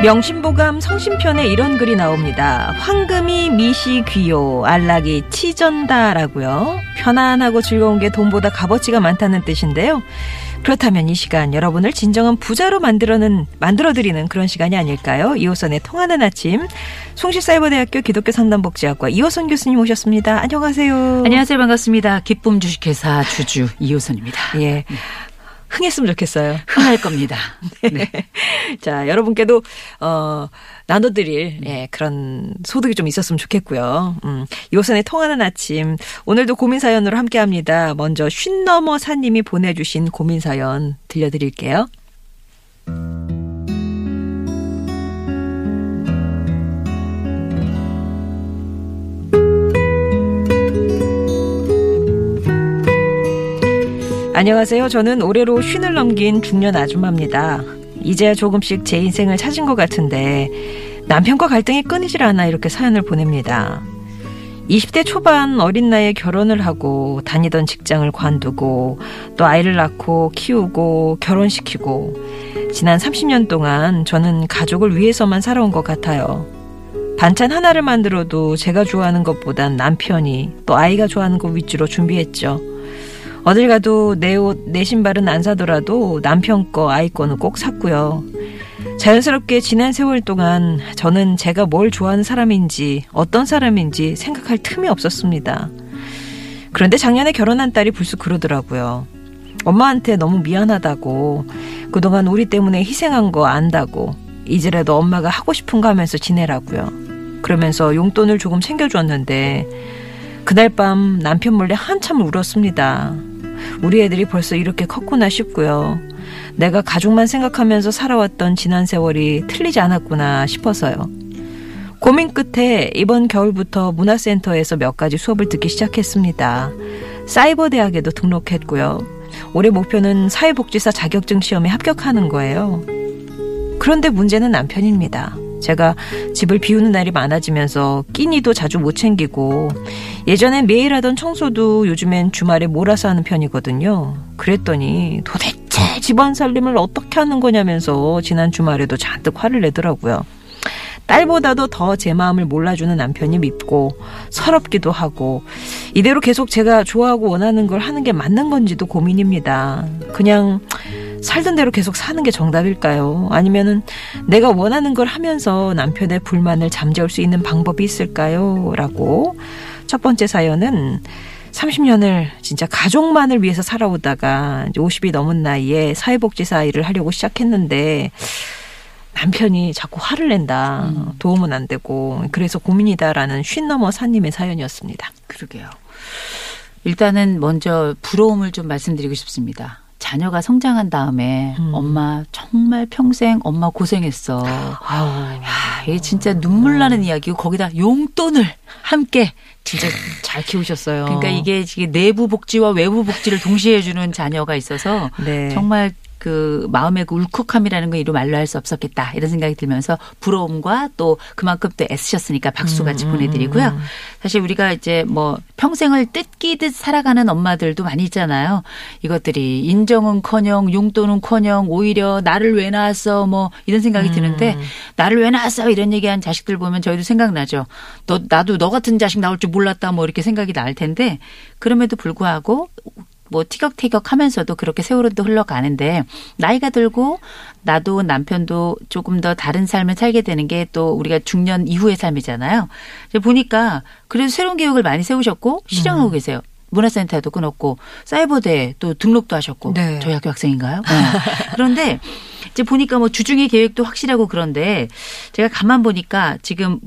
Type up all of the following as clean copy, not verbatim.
명심보감 성심편에 이런 글이 나옵니다. 황금이 미시귀요, 안락이 치전다라고요. 편안하고 즐거운 게 돈보다 값어치가 많다는 뜻인데요. 그렇다면 이 시간 여러분을 진정한 부자로 만들어드리는 그런 시간이 아닐까요? 이호선의 통하는 아침, 송실사이버대학교 기독교상담복지학과 이호선 교수님 오셨습니다. 안녕하세요. 안녕하세요. 반갑습니다. 기쁨주식회사 주주 이호선입니다. 예. 흥했으면 좋겠어요. 흥할 겁니다. 네. 자, 여러분께도 나눠드릴 그런 소득이 좀 있었으면 좋겠고요. 요선에 통하는 아침 오늘도 고민사연으로 함께합니다. 먼저 쉰넘어 사님이 보내주신 고민사연 들려드릴게요. 안녕하세요. 저는 올해로 50을 넘긴 중년 아줌마입니다. 이제야 조금씩 제 인생을 찾은 것 같은데 남편과 갈등이 끊이질 않아 이렇게 사연을 보냅니다. 20대 초반 어린 나이에 결혼을 하고 다니던 직장을 관두고 또 아이를 낳고 키우고 결혼시키고 지난 30년 동안 저는 가족을 위해서만 살아온 것 같아요. 반찬 하나를 만들어도 제가 좋아하는 것보단 남편이 또 아이가 좋아하는 것 위주로 준비했죠. 어딜 가도 내 옷, 내 신발은 안 사더라도 남편 거, 아이 거는 꼭 샀고요. 자연스럽게 지난 세월 동안 저는 제가 뭘 좋아하는 사람인지 어떤 사람인지 생각할 틈이 없었습니다. 그런데 작년에 결혼한 딸이 불쑥 그러더라고요. 엄마한테 너무 미안하다고 그동안 우리 때문에 희생한 거 안다고 이제라도 엄마가 하고 싶은 거 하면서 지내라고요. 그러면서 용돈을 조금 챙겨주었는데 그날 밤 남편 몰래 한참 울었습니다. 우리 애들이 벌써 이렇게 컸구나 싶고요. 내가 가족만 생각하면서 살아왔던 지난 세월이 틀리지 않았구나 싶어서요. 고민 끝에 이번 겨울부터 문화센터에서 몇 가지 수업을 듣기 시작했습니다. 사이버 대학에도 등록했고요. 올해 목표는 사회복지사 자격증 시험에 합격하는 거예요. 그런데 문제는 남편입니다. 제가 집을 비우는 날이 많아지면서 끼니도 자주 못 챙기고 예전에 매일 하던 청소도 요즘엔 주말에 몰아서 하는 편이거든요. 그랬더니 도대체 집안 살림을 어떻게 하는 거냐면서 지난 주말에도 잔뜩 화를 내더라고요. 딸보다도 더 제 마음을 몰라주는 남편이 밉고 서럽기도 하고 이대로 계속 제가 좋아하고 원하는 걸 하는 게 맞는 건지도 고민입니다. 그냥 살던 대로 계속 사는 게 정답일까요? 아니면은 내가 원하는 걸 하면서 남편의 불만을 잠재울 수 있는 방법이 있을까요? 라고 첫 번째 사연은 30년을 진짜 가족만을 위해서 살아오다가 이제 50이 넘은 나이에 사회복지사 일을 하려고 시작했는데 남편이 자꾸 화를 낸다. 도움은 안 되고 그래서 고민이다라는 쉰넘어 사님의 사연이었습니다. 그러게요. 일단은 먼저 부러움을 좀 말씀드리고 싶습니다. 자녀가 성장한 다음에 엄마 정말 평생 엄마 고생했어. 아우, 이게 진짜 눈물 나는 이야기고 거기다 용돈을 함께 진짜 잘 키우셨어요. 그러니까 이게 내부 복지와 외부 복지를 동시에 해주는 자녀가 있어서 네. 정말 그 마음의 그 울컥함이라는 건 이루 말로 할 수 없었겠다 이런 생각이 들면서 부러움과 또 그만큼 또 애쓰셨으니까 박수 같이 보내드리고요. 사실 우리가 이제 뭐 평생을 뜯기듯 살아가는 엄마들도 많이 있잖아요. 이것들이 인정은커녕 용돈은커녕 오히려 나를 왜 낳았어 뭐 이런 생각이 드는데 나를 왜 낳았어 이런 얘기한 자식들 보면 저희도 생각나죠. 나도 너 같은 자식 나올 줄 몰랐다 뭐 이렇게 생각이 날 텐데 그럼에도 불구하고 뭐 티격태격 하면서도 그렇게 세월도 흘러가는데 나이가 들고 나도 남편도 조금 더 다른 삶을 살게 되는 게 또 우리가 중년 이후의 삶이잖아요. 보니까 그래도 새로운 계획을 많이 세우셨고 실행하고 계세요. 문화센터도 끊었고 사이버대에 또 등록도 하셨고 네. 저희 학교 학생인가요? 그런데 이제 보니까 뭐 주중의 계획도 확실하고 그런데 제가 가만 보니까 지금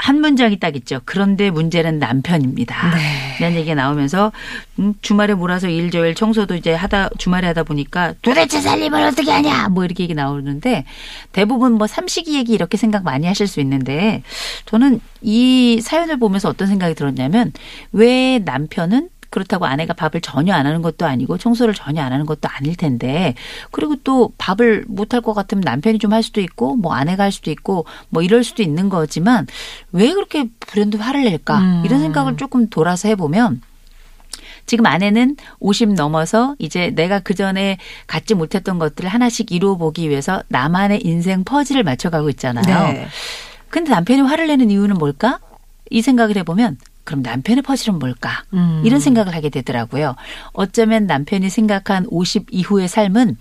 한 문장이 딱 있죠. 그런데 문제는 남편입니다. 네. 이런 얘기가 나오면서 주말에 몰아서 일저일 청소도 이제 주말에 하다 보니까 도대체 살림을 어떻게 하냐 뭐 이렇게 얘기 나오는데 대부분 뭐 삼식이 얘기 이렇게 생각 많이 하실 수 있는데 저는 이 사연을 보면서 어떤 생각이 들었냐면 왜 남편은 그렇다고 아내가 밥을 전혀 안 하는 것도 아니고 청소를 전혀 안 하는 것도 아닐 텐데 그리고 또 밥을 못할 것 같으면 남편이 좀 할 수도 있고 뭐 아내가 할 수도 있고 뭐 이럴 수도 있는 거지만 왜 그렇게 불현듯 화를 낼까 이런 생각을 조금 돌아서 해보면 지금 아내는 50 넘어서 이제 내가 그전에 갖지 못했던 것들을 하나씩 이루어보기 위해서 나만의 인생 퍼즐을 맞춰가고 있잖아요. 네. 근데 남편이 화를 내는 이유는 뭘까? 이 생각을 해보면 그럼 남편의 퍼즐은 뭘까? 이런 생각을 하게 되더라고요. 어쩌면 남편이 생각한 50 이후의 삶은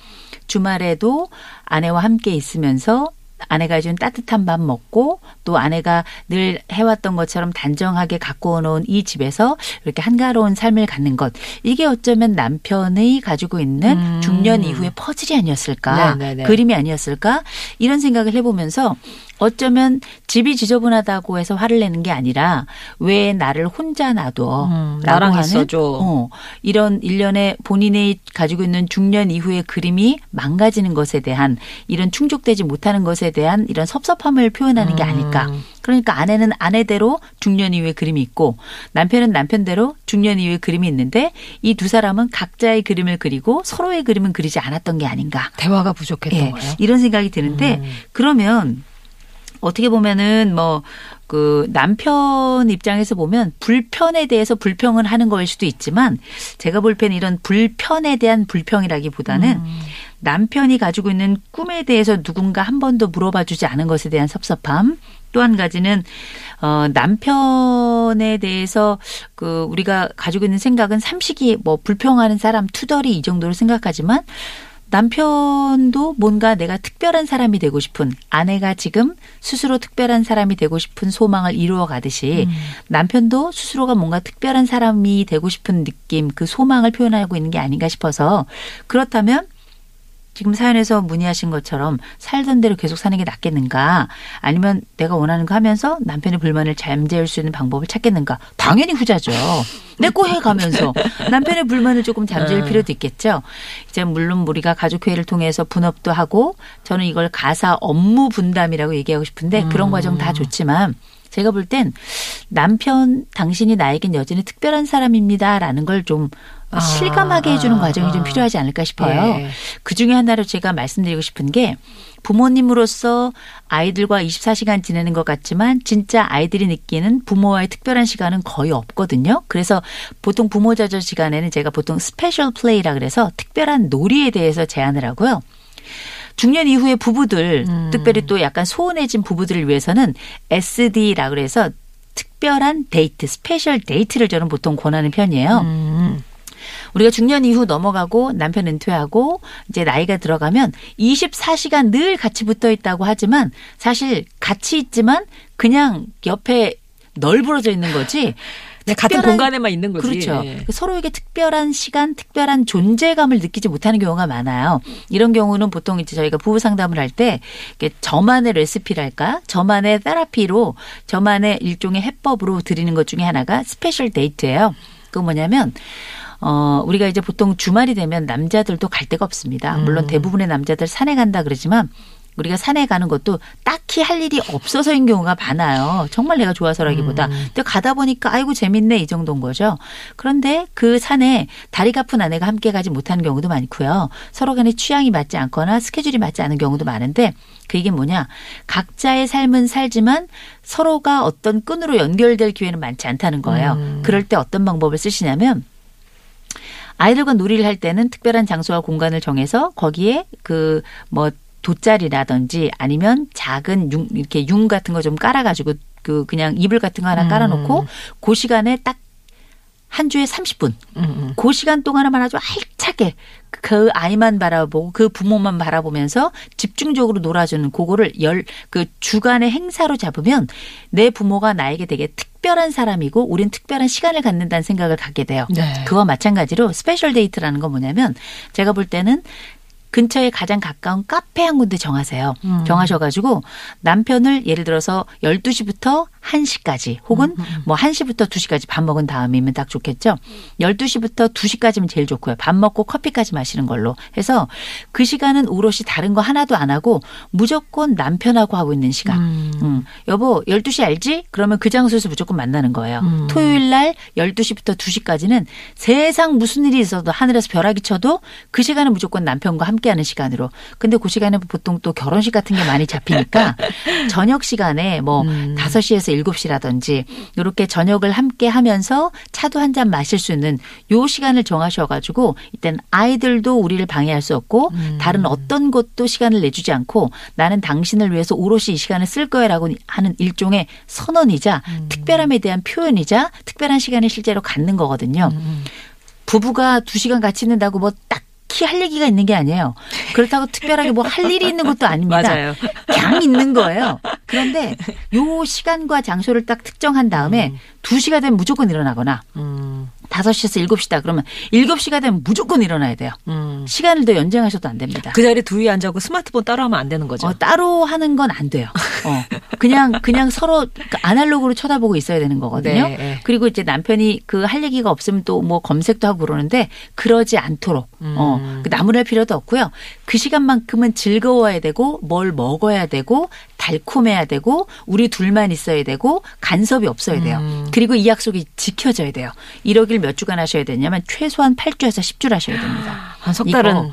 주말에도 아내와 함께 있으면서 아내가 준 따뜻한 밥 먹고 또 아내가 늘 해왔던 것처럼 단정하게 갖고 놓은 이 집에서 이렇게 한가로운 삶을 갖는 것. 이게 어쩌면 남편이 가지고 있는 중년 이후의 퍼즐이 아니었을까. 네네네. 그림이 아니었을까. 이런 생각을 해보면서 어쩌면 집이 지저분하다고 해서 화를 내는 게 아니라 왜 나를 혼자 놔둬. 나랑 하는, 있어줘. 이런 일련의 본인이 가지고 있는 중년 이후의 그림이 망가지는 것에 대한 이런 충족되지 못하는 것에 대한 이런 섭섭함을 표현하는 게 아닐까. 그러니까 아내는 아내대로 중년 이후의 그림이 있고 남편은 남편대로 중년 이후의 그림이 있는데 이 두 사람은 각자의 그림을 그리고 서로의 그림은 그리지 않았던 게 아닌가. 대화가 부족했던 예, 거예요. 이런 생각이 드는데 그러면 어떻게 보면은 뭐 그 남편 입장에서 보면 불편에 대해서 불평을 하는 거일 수도 있지만 제가 볼 땐 이런 불편에 대한 불평이라기보다는 남편이 가지고 있는 꿈에 대해서 누군가 한 번도 물어봐 주지 않은 것에 대한 섭섭함. 또 한 가지는 남편에 대해서 그 우리가 가지고 있는 생각은 삼식이 뭐 불평하는 사람 투덜이 이 정도로 생각하지만 남편도 뭔가 내가 특별한 사람이 되고 싶은 아내가 지금 스스로 특별한 사람이 되고 싶은 소망을 이루어가듯이 남편도 스스로가 뭔가 특별한 사람이 되고 싶은 느낌 그 소망을 표현하고 있는 게 아닌가 싶어서 그렇다면 지금 사연에서 문의하신 것처럼 살던 대로 계속 사는 게 낫겠는가 아니면 내가 원하는 거 하면서 남편의 불만을 잠재울 수 있는 방법을 찾겠는가. 당연히 후자죠. 내 거 해가면서 남편의 불만을 조금 잠재울 필요도 있겠죠. 이제 물론 우리가 가족회의를 통해서 분업도 하고 저는 이걸 가사 업무 분담이라고 얘기하고 싶은데 그런 과정 다 좋지만 제가 볼 땐 남편 당신이 나에겐 여전히 특별한 사람입니다라는 걸 좀 실감하게 해주는 과정이 좀 필요하지 않을까 싶어요. 예. 그중에 하나로 제가 말씀드리고 싶은 게 부모님으로서 아이들과 24시간 지내는 것 같지만 진짜 아이들이 느끼는 부모와의 특별한 시간은 거의 없거든요. 그래서 보통 부모자절 시간에는 제가 보통 스페셜 플레이라 그래서 특별한 놀이에 대해서 제안을 하고요. 중년 이후의 부부들 특별히 또 약간 소원해진 부부들을 위해서는 SD라 그래서 특별한 데이트, 스페셜 데이트를 저는 보통 권하는 편이에요. 우리가 중년 이후 넘어가고 남편 은퇴하고 이제 나이가 들어가면 24시간 늘 같이 붙어 있다고 하지만 사실 같이 있지만 그냥 옆에 널브러져 있는 거지. 같은 공간에만 있는 거지. 그렇죠. 예. 서로에게 특별한 시간, 특별한 존재감을 느끼지 못하는 경우가 많아요. 이런 경우는 보통 이제 저희가 부부 상담을 할 때 저만의 레시피랄까, 저만의 테라피로, 저만의 일종의 해법으로 드리는 것 중에 하나가 스페셜 데이트예요. 그건 뭐냐면 우리가 이제 보통 주말이 되면 남자들도 갈 데가 없습니다. 물론 대부분의 남자들 산에 간다 그러지만 우리가 산에 가는 것도 딱히 할 일이 없어서인 경우가 많아요. 정말 내가 좋아서라기보다. 근데 가다 보니까 아이고 재밌네 이 정도인 거죠. 그런데 그 산에 다리가 아픈 아내가 함께 가지 못하는 경우도 많고요. 서로 간에 취향이 맞지 않거나 스케줄이 맞지 않은 경우도 많은데 그게 뭐냐. 각자의 삶은 살지만 서로가 어떤 끈으로 연결될 기회는 많지 않다는 거예요. 그럴 때 어떤 방법을 쓰시냐면 아이들과 놀이를 할 때는 특별한 장소와 공간을 정해서 거기에 그 뭐 돗자리라든지 아니면 작은 이렇게 융 같은 거 좀 깔아가지고 그냥 이불 같은 거 하나 깔아놓고 그 시간에 딱 한 주에 30분. 그 시간 동안에만 아주 알차게 그 아이만 바라보고 그 부모만 바라보면서 집중적으로 놀아주는 그거를 그 주간의 행사로 잡으면 내 부모가 나에게 되게 특별한 사람이고 우린 특별한 시간을 갖는다는 생각을 갖게 돼요. 네. 그와 마찬가지로 스페셜 데이트라는 건 뭐냐면 제가 볼 때는 근처에 가장 가까운 카페 한 군데 정하세요. 정하셔가지고 남편을 예를 들어서 12시부터 1시까지 혹은 뭐 1시부터 2시까지 밥 먹은 다음이면 딱 좋겠죠. 12시부터 2시까지면 제일 좋고요. 밥 먹고 커피까지 마시는 걸로 해서 그 시간은 오롯이 다른 거 하나도 안 하고 무조건 남편하고 하고 있는 시간. 여보 12시 알지? 그러면 그 장소에서 무조건 만나는 거예요. 토요일 날 12시부터 2시까지는 세상 무슨 일이 있어도 하늘에서 벼락이 쳐도 그 시간은 무조건 남편과 함께 하는 시간으로. 근데 그 시간에 보통 또 결혼식 같은 게 많이 잡히니까 저녁 시간에 뭐 5시에서 7시라든지 이렇게 저녁을 함께 하면서 차도 한 잔 마실 수 있는 요 시간을 정하셔가지고 이땐 아이들도 우리를 방해할 수 없고 다른 어떤 것도 시간을 내주지 않고 나는 당신을 위해서 오롯이 이 시간을 쓸 거야라고 하는 일종의 선언이자 특별함에 대한 표현이자 특별한 시간을 실제로 갖는 거거든요. 부부가 2시간 같이 있는다고 뭐 딱 할 얘기가 있는 게 아니에요. 그렇다고 특별하게 뭐 할 일이 있는 것도 아닙니다. 맞아요. 그냥 있는 거예요. 그런데 요 시간과 장소를 딱 특정한 다음에 2시가 되면 무조건 일어나거나 5시에서 7시다 그러면 7시가 되면 무조건 일어나야 돼요. 시간을 더 연장하셔도 안 됩니다. 그 자리에 두이 앉아고 스마트폰 따로 하면 안 되는 거죠. 따로 하는 건 안 돼요. 그냥 서로 아날로그로 쳐다보고 있어야 되는 거거든요. 네, 네. 그리고 이제 남편이 그 할 얘기가 없으면 또 뭐 검색도 하고 그러는데 그러지 않도록 나무랄 필요도 없고요. 그 시간만큼은 즐거워야 되고 뭘 먹어야 되고 달콤해야 되고 우리 둘만 있어야 되고 간섭이 없어야 돼요. 그리고 이 약속이 지켜져야 돼요. 1억일 몇 주간 하셔야 되냐면 최소한 8주에서 10주를 하셔야 됩니다. 한 석 달은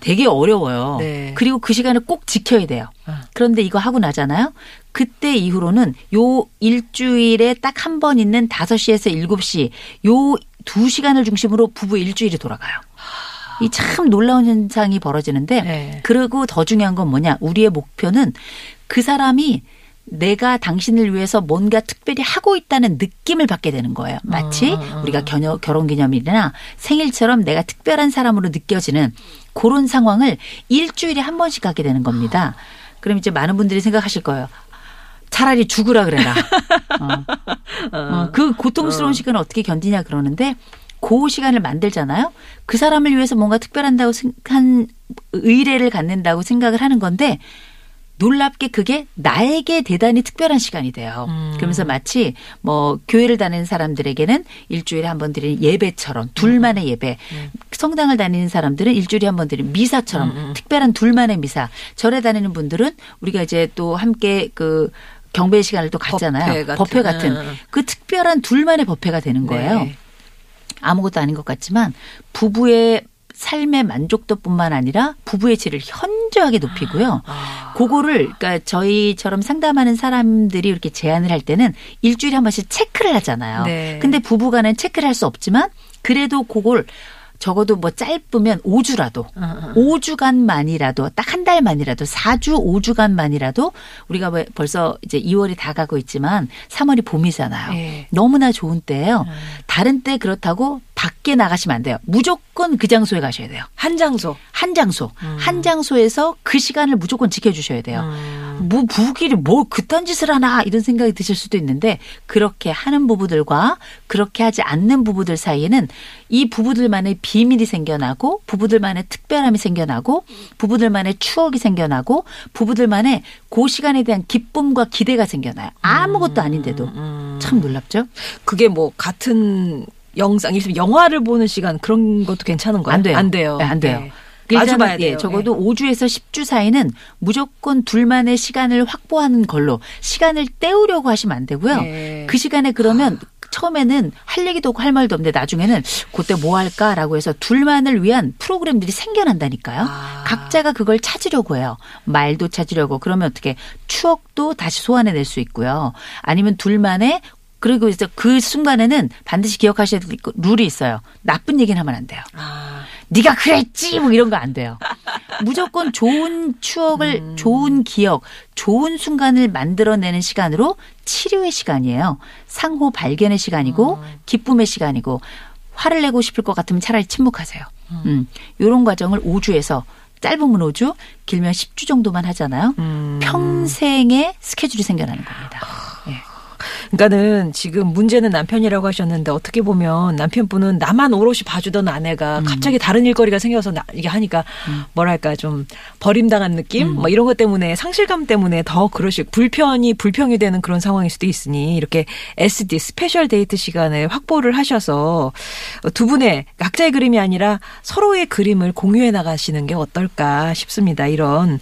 되게 어려워요. 네. 그리고 그 시간을 꼭 지켜야 돼요. 그런데 이거 하고 나잖아요. 그때 이후로는 요 일주일에 딱 한 번 있는 5시에서 7시 요 2시간을 중심으로 부부 일주일이 돌아가요. 이 참 놀라운 현상이 벌어지는데 네. 그리고 더 중요한 건 뭐냐. 우리의 목표는 그 사람이 내가 당신을 위해서 뭔가 특별히 하고 있다는 느낌을 받게 되는 거예요. 마치 우리가 결혼기념일이나 생일처럼 내가 특별한 사람으로 느껴지는 그런 상황을 일주일에 한 번씩 갖게 되는 겁니다. 그럼 이제 많은 분들이 생각하실 거예요. 차라리 죽으라 그래라. 그 고통스러운 시간을 어떻게 견디냐 그러는데 그 시간을 만들잖아요. 그 사람을 위해서 뭔가 특별한다고 한 의뢰를 갖는다고 생각을 하는 건데 놀랍게 그게 나에게 대단히 특별한 시간이 돼요. 그러면서 마치 뭐 교회를 다니는 사람들에게는 일주일에 한 번 드리는 예배처럼 둘만의 예배. 성당을 다니는 사람들은 일주일에 한 번 드리는 미사처럼 특별한 둘만의 미사. 절에 다니는 분들은 우리가 이제 또 함께 그 경배 시간을 또 갖잖아요. 버페 같은. 그 특별한 둘만의 버페가 되는 거예요. 네. 아무것도 아닌 것 같지만 부부의 삶의 만족도뿐만 아니라 부부의 질을 현저하게 높이고요. 그거를 그러니까 저희처럼 상담하는 사람들이 이렇게 제안을 할 때는 일주일에 한 번씩 체크를 하잖아요. 네. 근데 부부간은 체크를 할 수 없지만 그래도 그걸 적어도 뭐 짧으면 5주라도 5주간만이라도 딱 한 달만이라도 4주 5주간만이라도 우리가 벌써 이제 2월이 다 가고 있지만 3월이 봄이잖아요. 네. 너무나 좋은 때예요. 다른 때 그렇다고 밖에 나가시면 안 돼요. 무조건 그 장소에 가셔야 돼요. 한 장소. 한 장소에서 그 시간을 무조건 지켜주셔야 돼요. 뭐 부부끼리 뭐 그딴 짓을 하나 이런 생각이 드실 수도 있는데 그렇게 하는 부부들과 그렇게 하지 않는 부부들 사이에는 이 부부들만의 비밀이 생겨나고 부부들만의 특별함이 생겨나고 부부들만의 추억이 생겨나고 부부들만의 그 시간에 대한 기쁨과 기대가 생겨나요. 아무것도 아닌데도. 참 놀랍죠? 그게 뭐 같은 영상, 영화를 보는 시간 그런 것도 괜찮은 거예요? 안 돼요. 네. 아주 봐야 돼요. 적어도 5주에서 10주 사이는 무조건 둘만의 시간을 확보하는 걸로 시간을 때우려고 하시면 안 되고요. 네. 그 시간에 그러면 처음에는 할 얘기도 없고 할 말도 없는데 나중에는 그때 뭐 할까라고 해서 둘만을 위한 프로그램들이 생겨난다니까요. 각자가 그걸 찾으려고 해요. 말도 찾으려고. 그러면 어떻게 추억도 다시 소환해낼 수 있고요. 아니면 둘만의 그리고 이제 그 순간에는 반드시 기억하셔야 될 룰이 있어요. 나쁜 얘기는 하면 안 돼요. 네가 그랬지 뭐 이런 거 안 돼요. 무조건 좋은 추억을 좋은 기억, 좋은 순간을 만들어내는 시간으로 치료의 시간이에요. 상호 발견의 시간이고 기쁨의 시간이고 화를 내고 싶을 것 같으면 차라리 침묵하세요. 이런 과정을 5주에서 짧으면 5주, 길면 10주 정도만 하잖아요. 평생의 스케줄이 생겨나는 겁니다. 예. 그러니까는 지금 문제는 남편이라고 하셨는데 어떻게 보면 남편분은 나만 오롯이 봐주던 아내가 갑자기 다른 일거리가 생겨서 이게 하니까 뭐랄까 좀 버림당한 느낌? 뭐 이런 것 때문에 상실감 때문에 더 그러실 불평이 되는 그런 상황일 수도 있으니 이렇게 SD 스페셜 데이트 시간을 확보를 하셔서 두 분의 각자의 그림이 아니라 서로의 그림을 공유해 나가시는 게 어떨까 싶습니다. 이런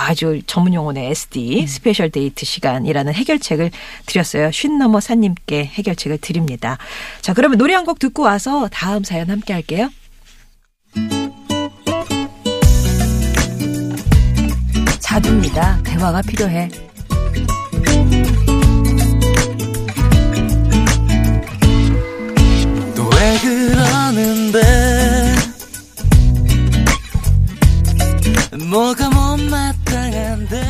아주 전문 용어의 SD 스페셜 데이트 시간이라는 해결책을 드렸어요. 쉰 넘어 산님께 해결책을 드립니다. 자, 그러면 노래 한 곡 듣고 와서 다음 사연 함께 할게요. 자두입니다. 대화가 필요해. 또 왜 그러는데 뭐가 못마땅한데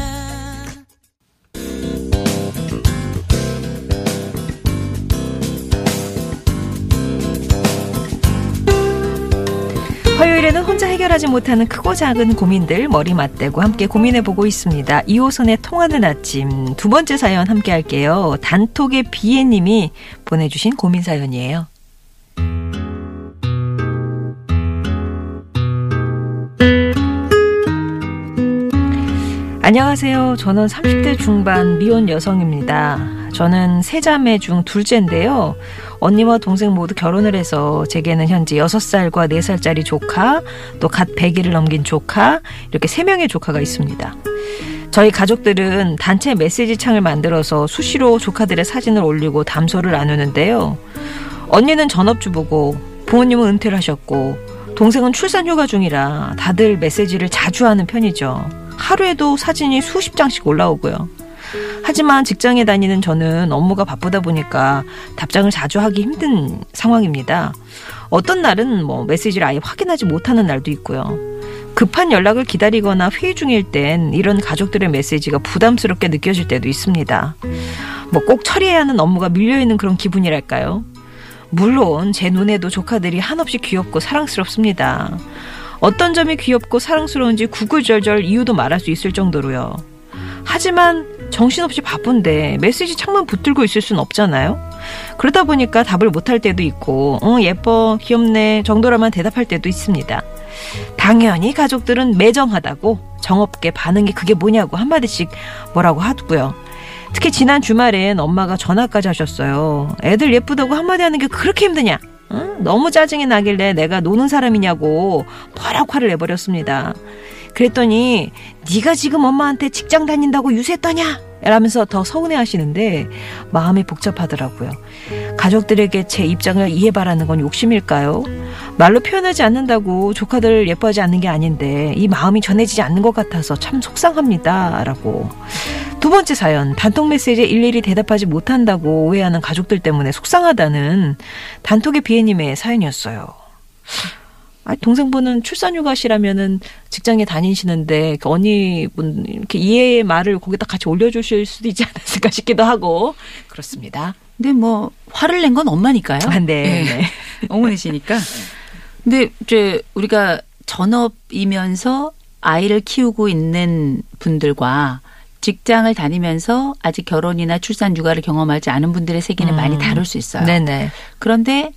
화요일에는 혼자 해결하지 못하는 크고 작은 고민들 머리 맞대고 함께 고민해보고 있습니다. 이호선의 통하는 아침 두 번째 사연 함께 할게요. 단톡의 비애님이 보내주신 고민 사연이에요. 안녕하세요. 저는 30대 중반 미혼 여성입니다. 저는 3자매 중 둘째인데요. 언니와 동생 모두 결혼을 해서 제게는 현재 6살과 4살짜리 조카, 또 갓 100일을 넘긴 조카, 이렇게 3명의 조카가 있습니다. 저희 가족들은 단체 메시지 창을 만들어서 수시로 조카들의 사진을 올리고 담소를 나누는데요. 언니는 전업주부고 부모님은 은퇴를 하셨고 동생은 출산 휴가 중이라 다들 메시지를 자주 하는 편이죠. 하루에도 사진이 수십 장씩 올라오고요. 하지만 직장에 다니는 저는 업무가 바쁘다 보니까 답장을 자주 하기 힘든 상황입니다. 어떤 날은 메시지를 아예 확인하지 못하는 날도 있고요. 급한 연락을 기다리거나 회의 중일 땐 이런 가족들의 메시지가 부담스럽게 느껴질 때도 있습니다. 꼭 처리해야 하는 업무가 밀려있는 그런 기분이랄까요? 물론 제 눈에도 조카들이 한없이 귀엽고 사랑스럽습니다. 어떤 점이 귀엽고 사랑스러운지 구구절절 이유도 말할 수 있을 정도로요. 하지만 정신없이 바쁜데 메시지 창만 붙들고 있을 순 없잖아요. 그러다 보니까 답을 못할 때도 있고 예뻐, 귀엽네 정도라만 대답할 때도 있습니다. 당연히 가족들은 매정하다고 정없게 반응이 그게 뭐냐고 한마디씩 뭐라고 하고요. 특히 지난 주말엔 엄마가 전화까지 하셨어요. 애들 예쁘다고 한마디 하는 게 그렇게 힘드냐? 너무 짜증이 나길래 내가 노는 사람이냐고 버럭 화를 내버렸습니다. 그랬더니 네가 지금 엄마한테 직장 다닌다고 유세했더냐? 라면서 더 서운해하시는데 마음이 복잡하더라고요. 가족들에게 제 입장을 이해 바라는 건 욕심일까요? 말로 표현하지 않는다고 조카들 예뻐하지 않는 게 아닌데 이 마음이 전해지지 않는 것 같아서 참 속상합니다. 라고. 두 번째 사연, 단톡 메시지에 일일이 대답하지 못한다고 오해하는 가족들 때문에 속상하다는 단톡의 비애님의 사연이었어요. 동생분은 출산휴가시라면은 직장에 다니시는데 언니분 이렇게 이해의 말을 거기다 같이 올려주실 수도 있지 않았을까 싶기도 하고 그렇습니다. 근데 화를 낸 건 엄마니까요. 아, 네. 네. 어머니시니까. 근데 이제 우리가 전업이면서 아이를 키우고 있는 분들과 직장을 다니면서 아직 결혼이나 출산 육아를 경험하지 않은 분들의 세계는 많이 다를 수 있어요. 네네. 그런데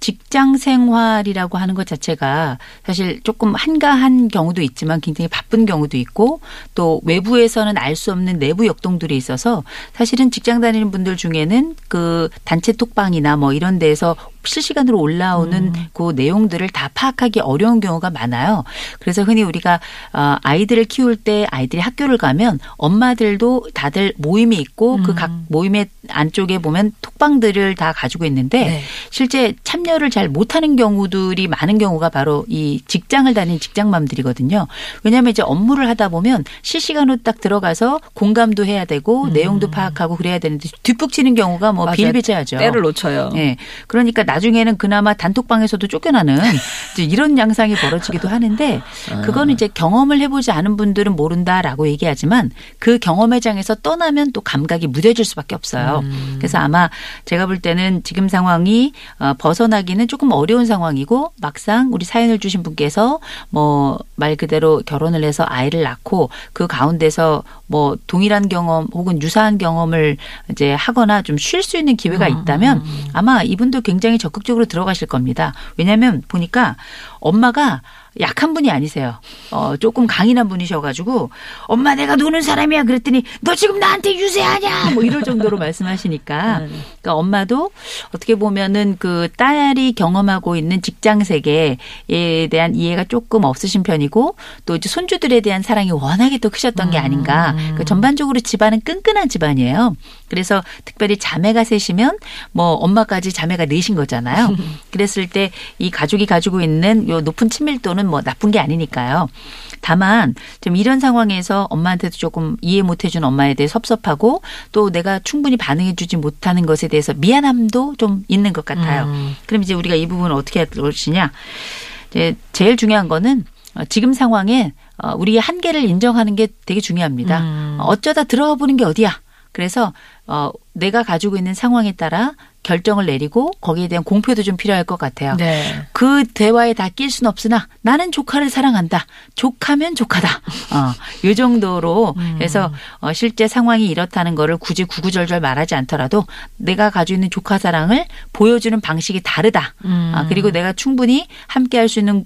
직장 생활이라고 하는 것 자체가 사실 조금 한가한 경우도 있지만 굉장히 바쁜 경우도 있고 또 외부에서는 알 수 없는 내부 역동들이 있어서 사실은 직장 다니는 분들 중에는 그 단체 톡방이나 이런 데에서 실시간으로 올라오는 그 내용들을 다 파악하기 어려운 경우가 많아요. 그래서 흔히 우리가 아이들을 키울 때 아이들이 학교를 가면 엄마들도 다들 모임이 있고 그 각 모임의 안쪽에 보면 톡방들을 다 가지고 있는데 네. 실제 참여를 잘 못하는 경우들이 많은 경우가 바로 이 직장을 다닌 직장맘들이거든요. 왜냐하면 이제 업무를 하다 보면 실시간으로 딱 들어가서 공감도 해야 되고 내용도 파악하고 그래야 되는데 뒷북치는 경우가 맞아요. 비일비재하죠. 때를 놓쳐요. 네. 그러니까 나중에는 그나마 단톡방에서도 쫓겨나는 이제 이런 양상이 벌어지기도 하는데 그거는 이제 경험을 해보지 않은 분들은 모른다라고 얘기하지만 그 경험회장에서 떠나면 또 감각이 무뎌질 수밖에 없어요. 그래서 아마 제가 볼 때는 지금 상황이 벗어나기는 조금 어려운 상황이고 막상 우리 사연을 주신 분께서 뭐 말 그대로 결혼을 해서 아이를 낳고 그 가운데서 뭐 동일한 경험 혹은 유사한 경험을 이제 하거나 좀 쉴 수 있는 기회가 있다면 아마 이분도 굉장히 적극적으로 들어가실 겁니다. 왜냐하면 보니까 엄마가 약한 분이 아니세요. 조금 강인한 분이셔가지고 엄마 내가 노는 사람이야 그랬더니 너 지금 나한테 유세하냐 뭐 이럴 정도로 말씀하시니까 그러니까 엄마도 어떻게 보면은 그 딸이 경험하고 있는 직장 세계에 대한 이해가 조금 없으신 편이고 또 이제 손주들에 대한 사랑이 워낙에 또 크셨던 게 아닌가. 그러니까 전반적으로 집안은 끈끈한 집안이에요. 그래서 특별히 자매가 셋이면 뭐 엄마까지 자매가 넷인 거잖아요. 그랬을 때 이 가족이 가지고 있는 요 높은 친밀도는 뭐 나쁜 게 아니니까요. 다만 좀 이런 상황에서 엄마한테도 조금 이해 못해준 엄마에 대해 섭섭하고 또 내가 충분히 반응해주지 못하는 것에 대해서 미안함도 좀 있는 것 같아요. 그럼 이제 우리가 이 부분을 어떻게 할 것이냐. 제일 중요한 거는 지금 상황에 우리의 한계를 인정하는 게 되게 중요합니다. 어쩌다 들어가 보는 게 어디야. 그래서 내가 가지고 있는 상황에 따라 결정을 내리고 거기에 대한 공표도 좀 필요할 것 같아요. 네. 그 대화에 다 낄 순 없으나 나는 조카를 사랑한다. 조카면 조카다. 이 정도로 해서 실제 상황이 이렇다는 거를 굳이 구구절절 말하지 않더라도 내가 가지고 있는 조카 사랑을 보여주는 방식이 다르다. 그리고 내가 충분히 함께할 수 있는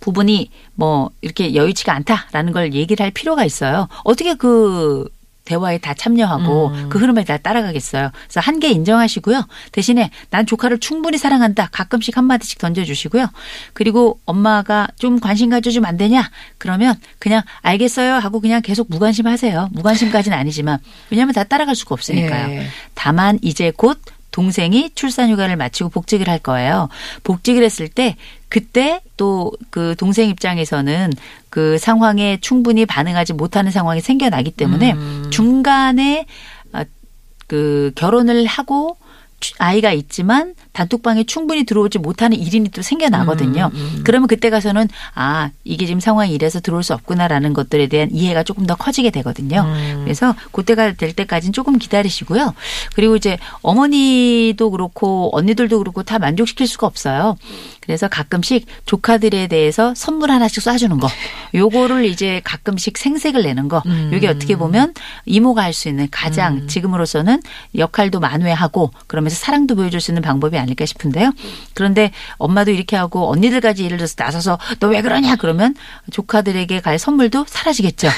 부분이 뭐 이렇게 여의치가 않다라는 걸 얘기를 할 필요가 있어요. 어떻게 그 대화에 다 참여하고 그 흐름에 다 따라가겠어요. 그래서 한계 인정하시고요. 대신에 난 조카를 충분히 사랑한다. 가끔씩 한마디씩 던져주시고요. 그리고 엄마가 좀 관심 가져주면 안 되냐? 그러면 그냥 알겠어요 하고 그냥 계속 무관심하세요. 무관심까지는 아니지만 왜냐하면 다 따라갈 수가 없으니까요. 예. 다만 이제 곧 동생이 출산휴가를 마치고 복직을 할 거예요. 복직을 했을 때 그때 또 그 동생 입장에서는 그 상황에 충분히 반응하지 못하는 상황이 생겨나기 때문에 중간에 그 결혼을 하고 아이가 있지만 단톡방에 충분히 들어오지 못하는 1인이 또 생겨나거든요. 그러면 그때 가서는 아 이게 지금 상황이 이래서 들어올 수 없구나라는 것들에 대한 이해가 조금 더 커지게 되거든요. 그래서 그때가 될 때까지는 조금 기다리시고요. 그리고 이제 어머니도 그렇고 언니들도 그렇고 다 만족시킬 수가 없어요. 그래서 가끔씩 조카들에 대해서 선물 하나씩 쏴주는 거. 요거를 이제 가끔씩 생색을 내는 거. 요게 어떻게 보면 이모가 할 수 있는 가장 지금으로서는 역할도 만회하고 그러면 사랑도 보여줄 수 있는 방법이 아닐까 싶은데요. 그런데 엄마도 이렇게 하고 언니들까지 예를 들어서 나서서 너 왜 그러냐 그러면 조카들에게 갈 선물도 사라지겠죠.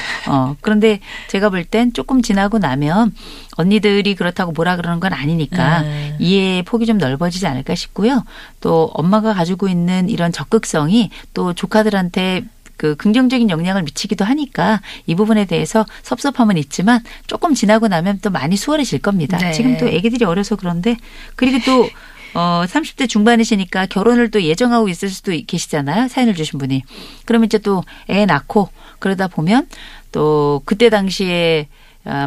그런데 제가 볼 땐 조금 지나고 나면 언니들이 그렇다고 뭐라 그러는 건 아니니까 이해의 폭이 좀 넓어지지 않을까 싶고요. 또 엄마가 가지고 있는 이런 적극성이 또 조카들한테 그 긍정적인 영향을 미치기도 하니까 이 부분에 대해서 섭섭함은 있지만 조금 지나고 나면 또 많이 수월해질 겁니다. 네. 지금 또 애기들이 어려서 그런데 그리고 또 30대 중반이시니까 결혼을 또 예정하고 있을 수도 계시잖아요. 사연을 주신 분이. 그러면 이제 또 애 낳고 그러다 보면 또 그때 당시에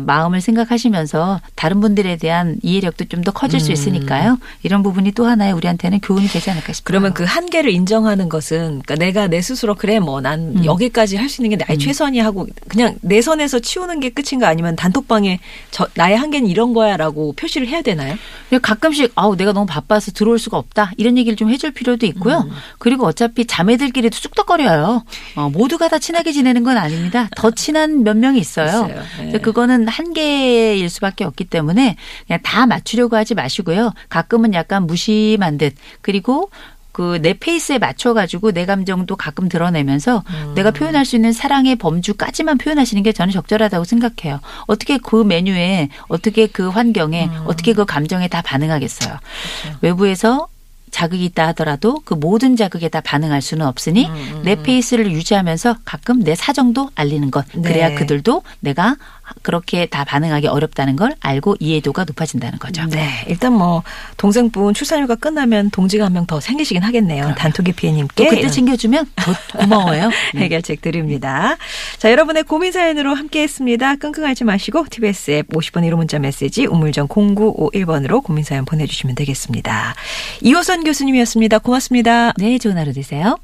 마음을 생각하시면서 다른 분들에 대한 이해력도 좀 더 커질 수 있으니까요. 이런 부분이 또 하나의 우리한테는 교훈이 되지 않을까 싶어요. 그러면 그 한계를 인정하는 것은 그러니까 내가 내 스스로 그래 뭐 난 여기까지 할 수 있는 게 나의 최선이야 하고 그냥 내 선에서 치우는 게 끝인가 아니면 단톡방에 나의 한계는 이런 거야 라고 표시를 해야 되나요? 가끔씩 아우 내가 너무 바빠서 들어올 수가 없다 이런 얘기를 좀 해줄 필요도 있고요. 그리고 어차피 자매들끼리도 쑥덕거려요. 모두가 다 친하게 지내는 건 아닙니다. 더 친한 몇 명이 있어요. 네. 그거는 한계일 수밖에 없기 때문에 그냥 다 맞추려고 하지 마시고요. 가끔은 약간 무심한 듯 그리고 그 내 페이스에 맞춰가지고 내 감정도 가끔 드러내면서 내가 표현할 수 있는 사랑의 범주까지만 표현하시는 게 저는 적절하다고 생각해요. 어떻게 그 메뉴에 어떻게 그 환경에 어떻게 그 감정에 다 반응하겠어요. 그렇죠. 외부에서 자극이 있다 하더라도 그 모든 자극에 다 반응할 수는 없으니 내 페이스를 유지하면서 가끔 내 사정도 알리는 것. 그래야 네. 그들도 내가 그렇게 다 반응하기 어렵다는 걸 알고 이해도가 높아진다는 거죠. 네. 일단 뭐 동생분 출산휴가 끝나면 동지가 한 명 더 생기시긴 하겠네요. 그럼요. 단톡이 피해님께. 그때 챙겨주면 더 고마워요. 해결책 드립니다. 자, 여러분의 고민 사연으로 함께했습니다. 끙끙하지 마시고 TBS 앱 50번 1호 문자 메시지 우물정 0951번으로 고민 사연 보내주시면 되겠습니다. 이호선 교수님이었습니다. 고맙습니다. 네. 좋은 하루 되세요.